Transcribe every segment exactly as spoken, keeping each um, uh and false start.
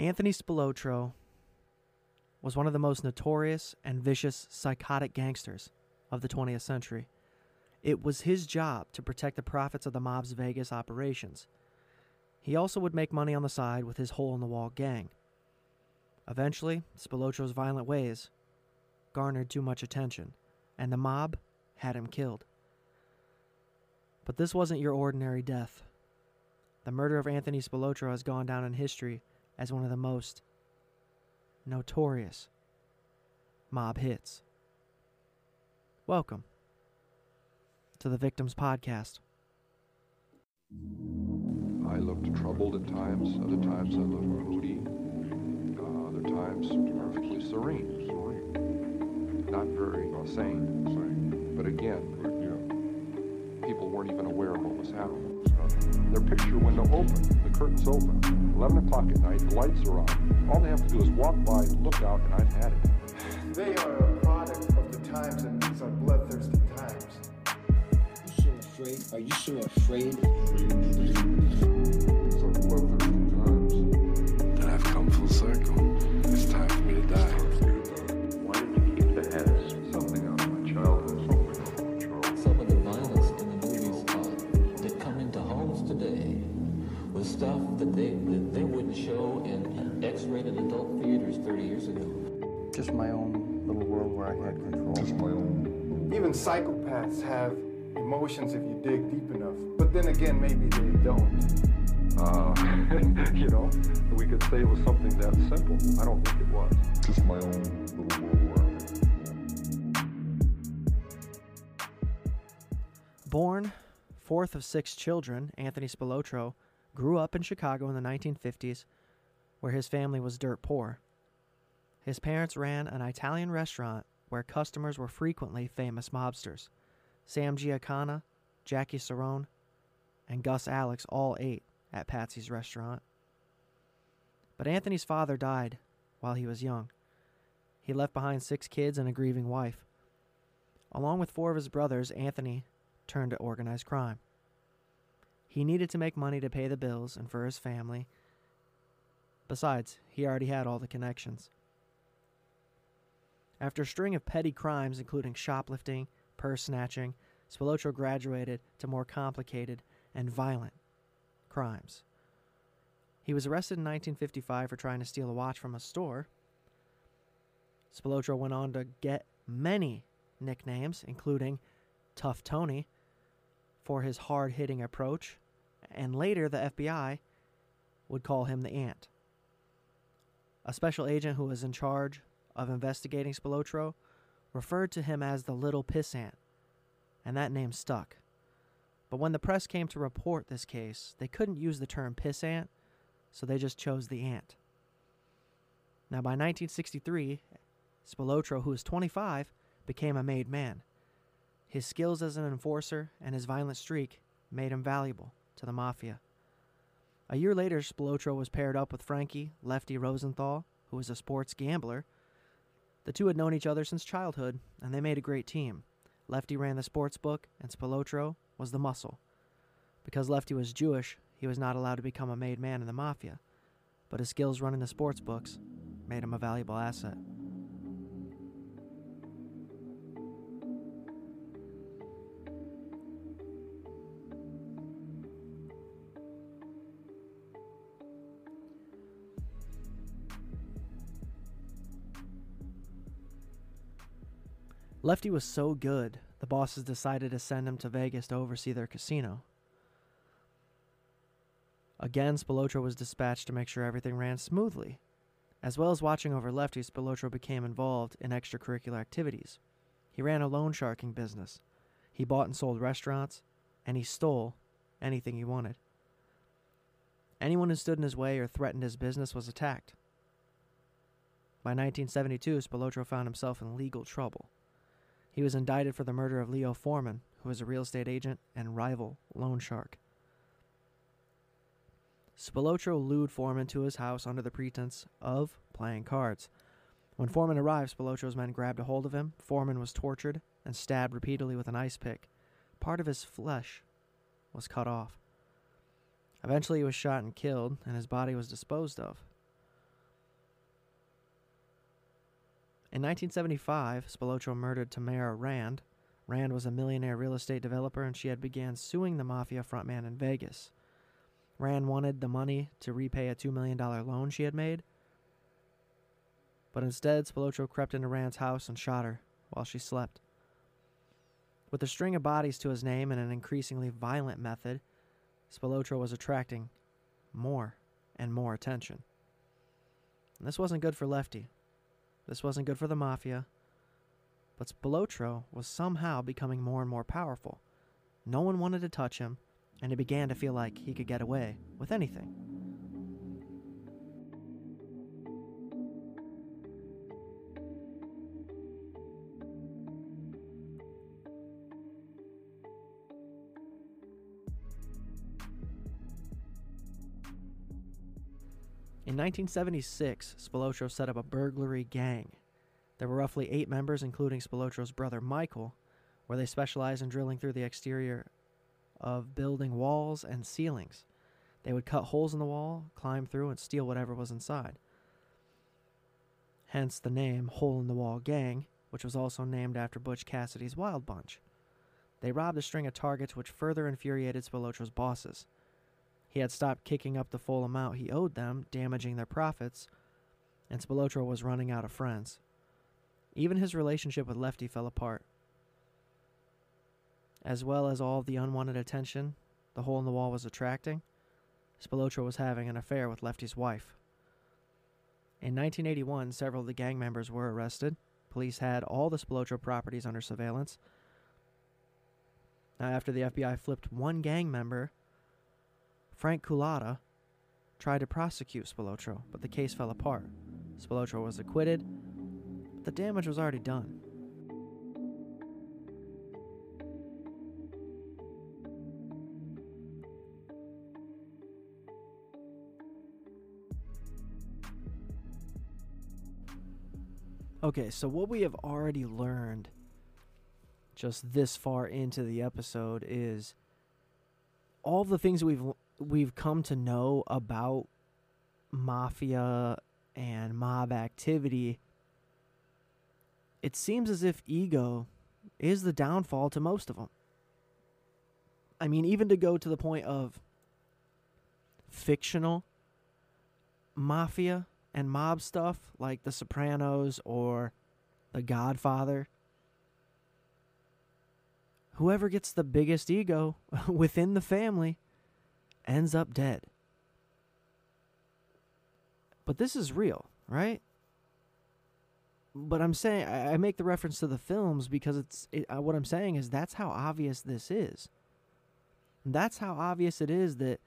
Anthony Spilotro was one of the most notorious and vicious psychotic gangsters of the twentieth century. It was his job to protect the profits of the mob's Vegas operations. He also would make money on the side with his hole-in-the-wall gang. Eventually, Spilotro's violent ways garnered too much attention, and the mob had him killed. But this wasn't your ordinary death. The murder of Anthony Spilotro has gone down in history as one of the most notorious mob hits. Welcome to the Victims Podcast. I looked troubled at times, other times I looked moody, uh, other times perfectly serene, not very sane, sane. But again, yeah. People weren't even aware of what was happening. Their picture window open, the curtain's open, eleven o'clock at night, the lights are on. All they have to do is walk by, look out, and I've had it. They are a product of the times, and these are bloodthirsty times. Are you so afraid? Are you so afraid? These are bloodthirsty times. Then I've come full circle. It's time for me to die. Why did you keep the heads? Something out of my childhood. Stuff that they that they wouldn't show in X-rated adult theaters thirty years ago. Just my own little world where I had control. Just my own. Even psychopaths have emotions if you dig deep enough. But then again, maybe they don't. Uh, you know, we could say it was something that simple. I don't think it was. Just my own little world where I had control. Born fourth of six children, Anthony Spilotro grew up in Chicago in the nineteen fifties, where his family was dirt poor. His parents ran an Italian restaurant where customers were frequently famous mobsters. Sam Giancana, Jackie Saron, and Gus Alex all ate at Patsy's restaurant. But Anthony's father died while he was young. He left behind six kids and a grieving wife. Along with four of his brothers, Anthony turned to organized crime. He needed to make money to pay the bills and for his family. Besides, he already had all the connections. After a string of petty crimes, including shoplifting, purse snatching, Spilotro graduated to more complicated and violent crimes. He was arrested in nineteen fifty-five for trying to steal a watch from a store. Spilotro went on to get many nicknames, including Tough Tony, for his hard-hitting approach, and later the F B I would call him the Ant. A special agent who was in charge of investigating Spilotro referred to him as the Little Pissant, and that name stuck. But when the press came to report this case, they couldn't use the term Pissant, so they just chose the Ant. Now by nineteen sixty-three, Spilotro, who was twenty-five, became a made man. His skills as an enforcer and his violent streak made him valuable to the mafia. A year later, Spilotro was paired up with Frankie Lefty Rosenthal, who was a sports gambler. The two had known each other since childhood, and they made a great team. Lefty ran the sports book, and Spilotro was the muscle. Because Lefty was Jewish, he was not allowed to become a made man in the mafia, but his skills running the sports books made him a valuable asset. Lefty was so good, the bosses decided to send him to Vegas to oversee their casino. Again, Spilotro was dispatched to make sure everything ran smoothly. As well as watching over Lefty, Spilotro became involved in extracurricular activities. He ran a loan sharking business. He bought and sold restaurants, and he stole anything he wanted. Anyone who stood in his way or threatened his business was attacked. By nineteen seventy-two, Spilotro found himself in legal trouble. He was indicted for the murder of Leo Foreman, who was a real estate agent and rival loan shark. Spilotro lured Foreman to his house under the pretense of playing cards. When Foreman arrived, Spilotro's men grabbed a hold of him. Foreman was tortured and stabbed repeatedly with an ice pick. Part of his flesh was cut off. Eventually he was shot and killed, and his body was disposed of. In nineteen seventy-five, Spilotro murdered Tamara Rand. Rand was a millionaire real estate developer, and she had began suing the mafia frontman in Vegas. Rand wanted the money to repay a two million dollars loan she had made, but instead Spilotro crept into Rand's house and shot her while she slept. With a string of bodies to his name and an increasingly violent method, Spilotro was attracting more and more attention. And this wasn't good for Lefty. This wasn't good for the mafia. But Spilotro was somehow becoming more and more powerful. No one wanted to touch him, and he began to feel like he could get away with anything. In nineteen seventy-six, Spilotro set up a burglary gang. There were roughly eight members, including Spilotro's brother Michael, where they specialized in drilling through the exterior of building walls and ceilings. They would cut holes in the wall, climb through, and steal whatever was inside. Hence the name Hole in the Wall Gang, which was also named after Butch Cassidy's Wild Bunch. They robbed a string of targets, which further infuriated Spilotro's bosses. He had stopped kicking up the full amount he owed them, damaging their profits, and Spilotro was running out of friends. Even his relationship with Lefty fell apart. As well as all the unwanted attention the hole in the wall was attracting, Spilotro was having an affair with Lefty's wife. In nineteen eighty-one, several of the gang members were arrested. Police had all the Spilotro properties under surveillance. Now, after the F B I flipped one gang member, Frank Culotta tried to prosecute Spilotro, but the case fell apart. Spilotro was acquitted, but the damage was already done. Okay, so what we have already learned just this far into the episode is all the things we've we've come to know about mafia and mob activity. It seems as if ego is the downfall to most of them. I mean, even to go to the point of fictional mafia and mob stuff like The Sopranos or The Godfather, whoever gets the biggest ego within the family ends up dead. But this is real, right? But I'm saying, I make the reference to the films because it's it, what I'm saying is that's how obvious this is. That's how obvious it is that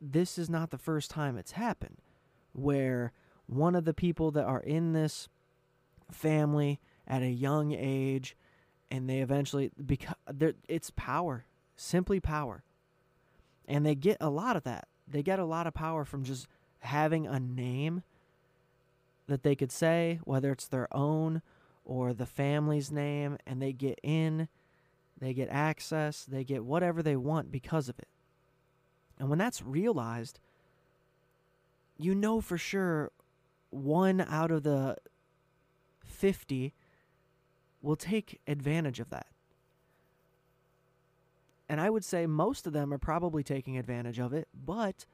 this is not the first time it's happened, where one of the people that are in this family at a young age, and they eventually, because it's power. Simply power. And they get a lot of that. They get a lot of power from just having a name that they could say, whether it's their own or the family's name, and they get in, they get access, they get whatever they want because of it. And when that's realized, you know for sure one out of the fifty will take advantage of that. And I would say most of them are probably taking advantage of it, but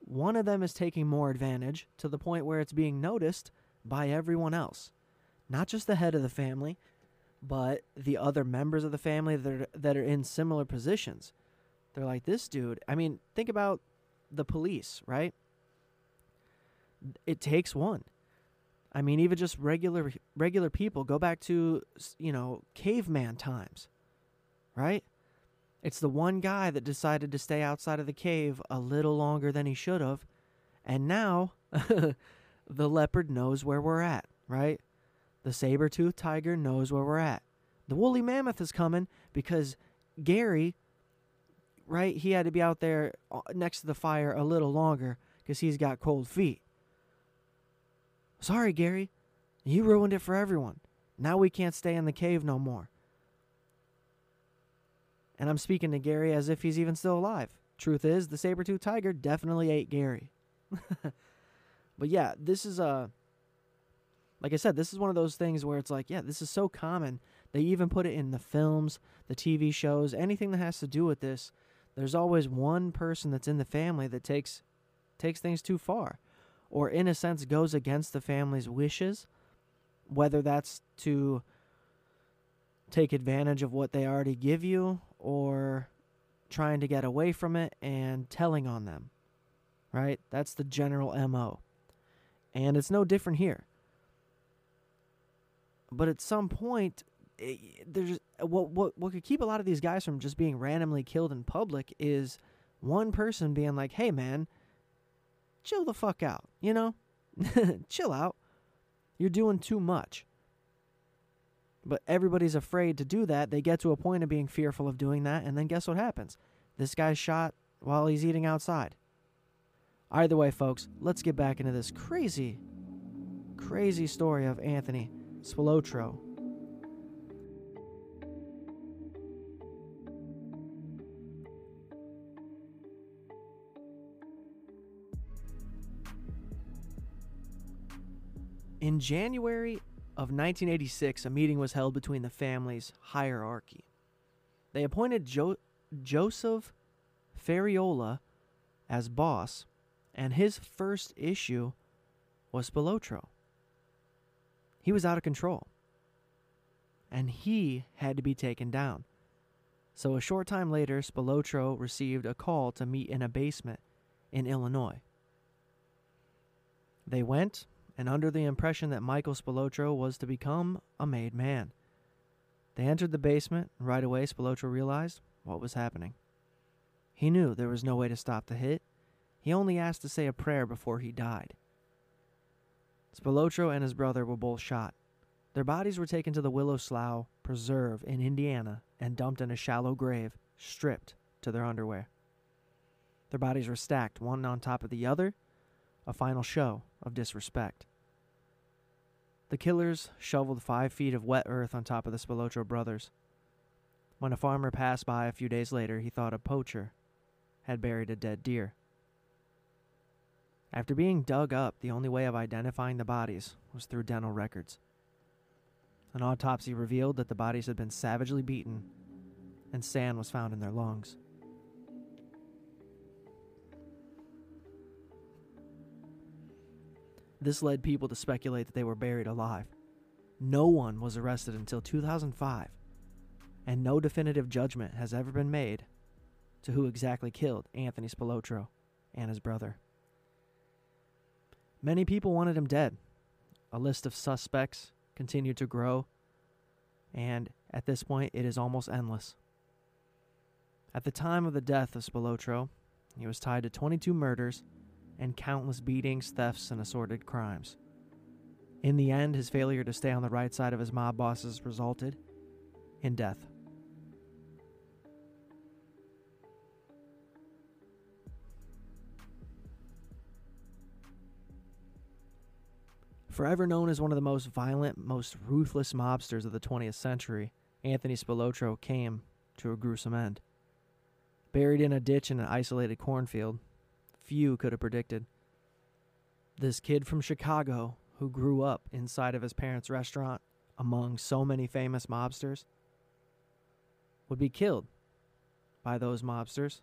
one of them is taking more advantage to the point where it's being noticed by everyone else. Not just the head of the family, but the other members of the family that are, that are in similar positions. They're like, this dude, I mean, think about the police, right? It takes one. I mean, even just regular regular people, go back to, you know, caveman times, right? It's the one guy that decided to stay outside of the cave a little longer than he should have, and now the leopard knows where we're at, right? The saber-toothed tiger knows where we're at. The woolly mammoth is coming because Gary, right, he had to be out there next to the fire a little longer because he's got cold feet. Sorry, Gary, you ruined it for everyone. Now we can't stay in the cave no more. And I'm speaking to Gary as if he's even still alive. Truth is, the saber-toothed tiger definitely ate Gary. But yeah, this is a, like I said, this is one of those things where it's like, yeah, this is so common. They even put it in the films, the T V shows, anything that has to do with this. There's always one person that's in the family that takes takes things too far, or in a sense goes against the family's wishes, whether that's to take advantage of what they already give you or trying to get away from it and telling on them, right? That's the general M O. And it's no different here. But at some point, it, there's what what what could keep a lot of these guys from just being randomly killed in public is one person being like, "Hey, man, chill the fuck out, you know, chill out. You're doing too much." But everybody's afraid to do that. They get to a point of being fearful of doing that, and then guess what happens? This guy's shot while he's eating outside. Either way, folks, let's get back into this crazy, crazy story of Anthony Spilotro. In January of nineteen eighty-six, a meeting was held between the family's hierarchy. They appointed Jo- Joseph Ferriola as boss, and his first issue was Spilotro. He was out of control, and he had to be taken down. So a short time later, Spilotro received a call to meet in a basement in Illinois. They went, and under the impression that Michael Spilotro was to become a made man. They entered the basement, and right away Spilotro realized what was happening. He knew there was no way to stop the hit. He only asked to say a prayer before he died. Spilotro and his brother were both shot. Their bodies were taken to the Willow Slough Preserve in Indiana and dumped in a shallow grave, stripped to their underwear. Their bodies were stacked one on top of the other, a final show of disrespect. The killers shoveled five feet of wet earth on top of the Spilotro brothers. When a farmer passed by a few days later, he thought a poacher had buried a dead deer. After being dug up, the only way of identifying the bodies was through dental records. An autopsy revealed that the bodies had been savagely beaten, and sand was found in their lungs. This led people to speculate that they were buried alive. No one was arrested until two thousand five, and no definitive judgment has ever been made to who exactly killed Anthony Spilotro and his brother. Many people wanted him dead. A list of suspects continued to grow, and at this point, it is almost endless. At the time of the death of Spilotro, he was tied to twenty-two murders and countless beatings, thefts, and assorted crimes. In the end, his failure to stay on the right side of his mob bosses resulted in death. Forever known as one of the most violent, most ruthless mobsters of the twentieth century, Anthony Spilotro came to a gruesome end. Buried in a ditch in an isolated cornfield, few could have predicted. This kid from Chicago, who grew up inside of his parents' restaurant among so many famous mobsters, would be killed by those mobsters.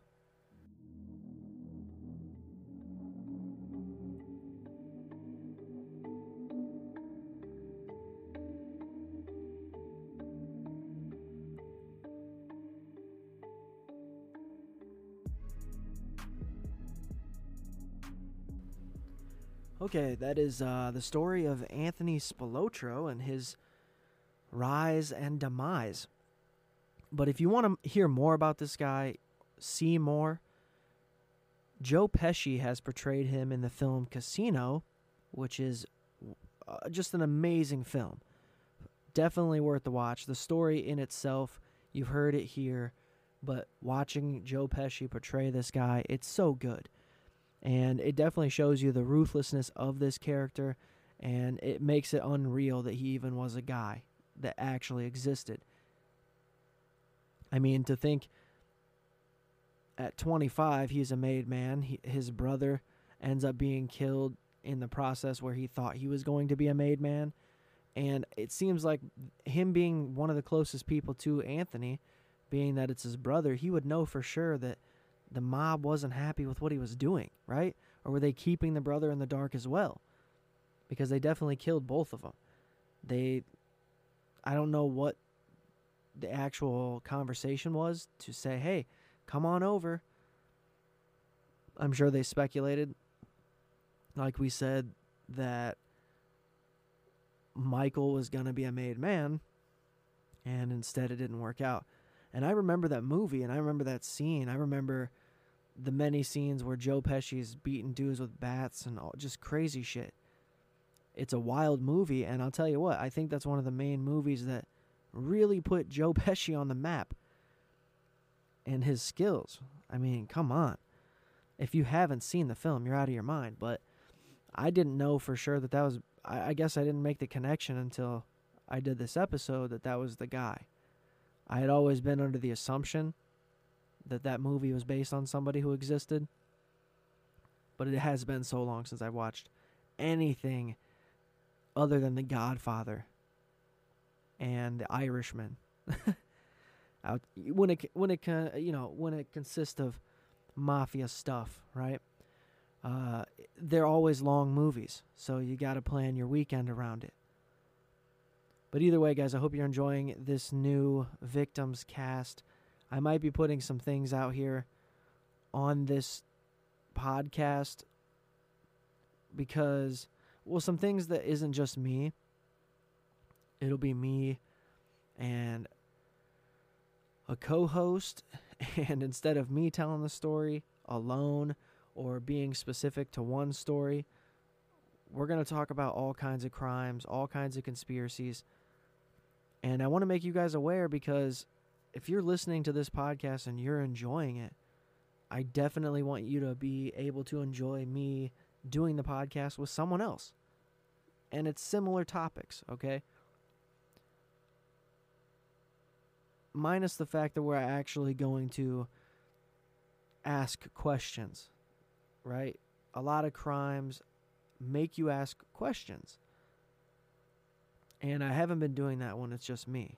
Okay, that is uh, the story of Anthony Spilotro and his rise and demise. But if you want to hear more about this guy, see more, Joe Pesci has portrayed him in the film Casino, which is uh, just an amazing film. Definitely worth the watch. The story in itself, you've heard it here, but watching Joe Pesci portray this guy, it's so good. And it definitely shows you the ruthlessness of this character, and it makes it unreal that he even was a guy that actually existed. I mean, to think at twenty-five, he's a made man. He, his brother ends up being killed in the process where he thought he was going to be a made man. And it seems like him being one of the closest people to Anthony, being that it's his brother, he would know for sure that the mob wasn't happy with what he was doing, right? Or were they keeping the brother in the dark as well? Because they definitely killed both of them. They, I don't know what the actual conversation was to say, hey, come on over. I'm sure they speculated, like we said, that Michael was going to be a made man, and instead it didn't work out. And I remember that movie, and I remember that scene. I remember the many scenes where Joe Pesci's beating dudes with bats and all just crazy shit. It's a wild movie, and I'll tell you what, I think that's one of the main movies that really put Joe Pesci on the map and his skills. I mean, come on. If you haven't seen the film, you're out of your mind. But I didn't know for sure that that was... I, I guess I didn't make the connection until I did this episode that that was the guy. I had always been under the assumption that that movie was based on somebody who existed. But it has been so long since I watched anything other than The Godfather and The Irishman. when it when it you know when it consists of mafia stuff, right? Uh, they're always long movies, so you got to plan your weekend around it. But either way, guys, I hope you're enjoying this new Victims Cast. I might be putting some things out here on this podcast because, well, some things that isn't just me. It'll be me and a co-host, and instead of me telling the story alone or being specific to one story, we're going to talk about all kinds of crimes, all kinds of conspiracies. And I want to make you guys aware, because if you're listening to this podcast and you're enjoying it, I definitely want you to be able to enjoy me doing the podcast with someone else. And it's similar topics, okay? Minus the fact that we're actually going to ask questions, right? A lot of crimes make you ask questions. And I haven't been doing that when it's just me.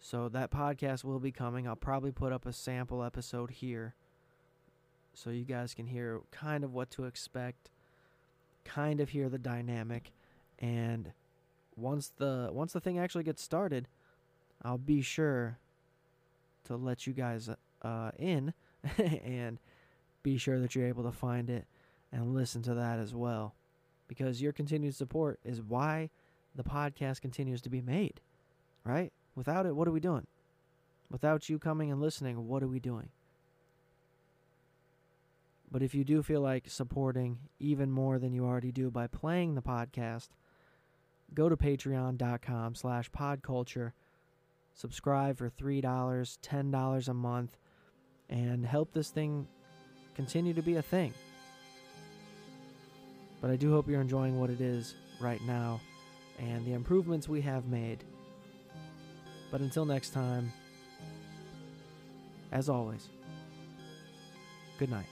So that podcast will be coming. I'll probably put up a sample episode here so you guys can hear kind of what to expect, kind of hear the dynamic. And once the once the thing actually gets started, I'll be sure to let you guys uh, in and be sure that you're able to find it and listen to that as well, because your continued support is why the podcast continues to be made, right? Without it, what are we doing? Without you coming and listening, what are we doing? But if you do feel like supporting even more than you already do by playing the podcast, go to patreon.com slash podculture. Subscribe for three dollars, ten dollars a month, and help this thing continue to be a thing. But I do hope you're enjoying what it is right now and the improvements we have made. But until next time, as always, good night.